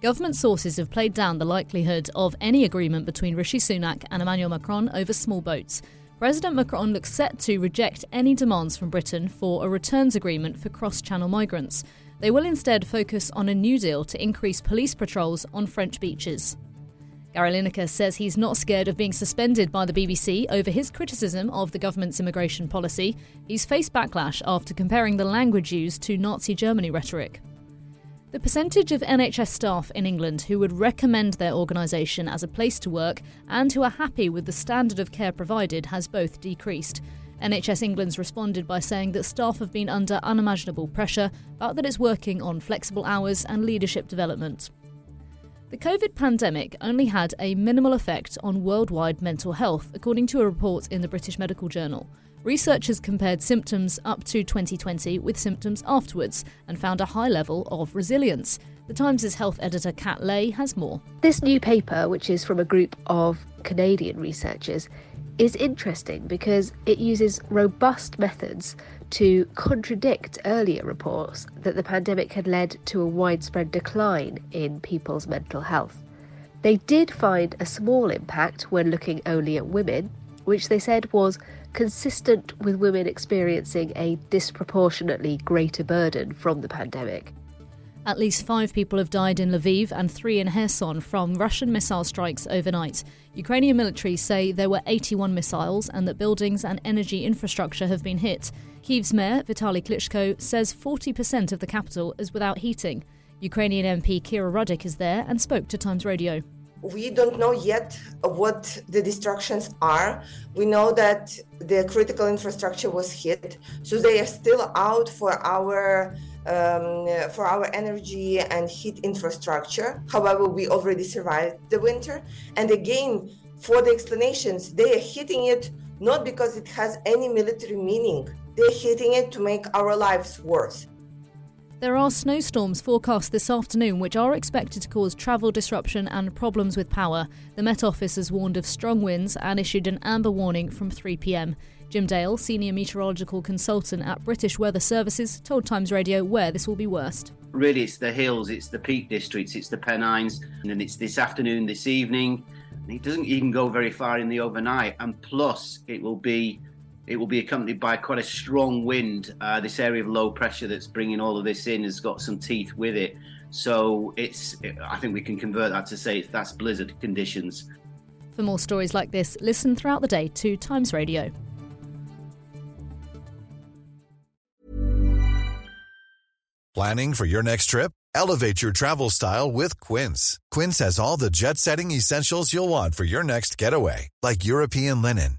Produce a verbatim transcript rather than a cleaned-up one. Government sources have played down the likelihood of any agreement between Rishi Sunak and Emmanuel Macron over small boats. President Macron looks set to reject any demands from Britain for a returns agreement for cross-channel migrants. They will instead focus on a new deal to increase police patrols on French beaches. Gary Lineker says he's not scared of being suspended by the B B C over his criticism of the government's immigration policy. He's faced backlash after comparing the language used to Nazi Germany rhetoric. The percentage of N H S staff in England who would recommend their organisation as a place to work and who are happy with the standard of care provided has both decreased. N H S England's responded by saying that staff have been under unimaginable pressure, but that it's working on flexible hours and leadership development. The COVID pandemic only had a minimal effect on worldwide mental health, according to a report in the British Medical Journal. Researchers compared symptoms up to twenty twenty with symptoms afterwards and found a high level of resilience. The Times' health editor Kat Lay has more. This new paper, which is from a group of Canadian researchers, is interesting because it uses robust methods to contradict earlier reports that the pandemic had led to a widespread decline in people's mental health. They did find a small impact when looking only at women, which they said was consistent with women experiencing a disproportionately greater burden from the pandemic. At least five people have died in Lviv and three in Kherson from Russian missile strikes overnight. Ukrainian military say there were eighty-one missiles and that buildings and energy infrastructure have been hit. Kyiv's mayor, Vitaly Klitschko, says forty percent of the capital is without heating. Ukrainian M P Kira Rudik is there and spoke to Times Radio. We don't know yet what the destructions are. We know that the critical infrastructure was hit, so they are still out for our um, for our energy and heat infrastructure. However, we already survived the winter. And again, for the explanations, they are hitting it not because it has any military meaning. They're hitting it to make our lives worse. There are snowstorms forecast this afternoon which are expected to cause travel disruption and problems with power. The Met Office has warned of strong winds and issued an amber warning from three p.m. Jim Dale, senior meteorological consultant at British Weather Services, told Times Radio where this will be worst. Really, it's the hills, it's the Peak Districts, it's the Pennines, and then it's this afternoon, this evening. And it doesn't even go very far in the overnight, and plus it will be It will be accompanied by quite a strong wind. Uh, this area of low pressure that's bringing all of this in has got some teeth with it. So it's. It, I think we can convert that to say that's blizzard conditions. For more stories like this, listen throughout the day to Times Radio. Planning for your next trip? Elevate your travel style with Quince. Quince has all the jet-setting essentials you'll want for your next getaway, like European linen,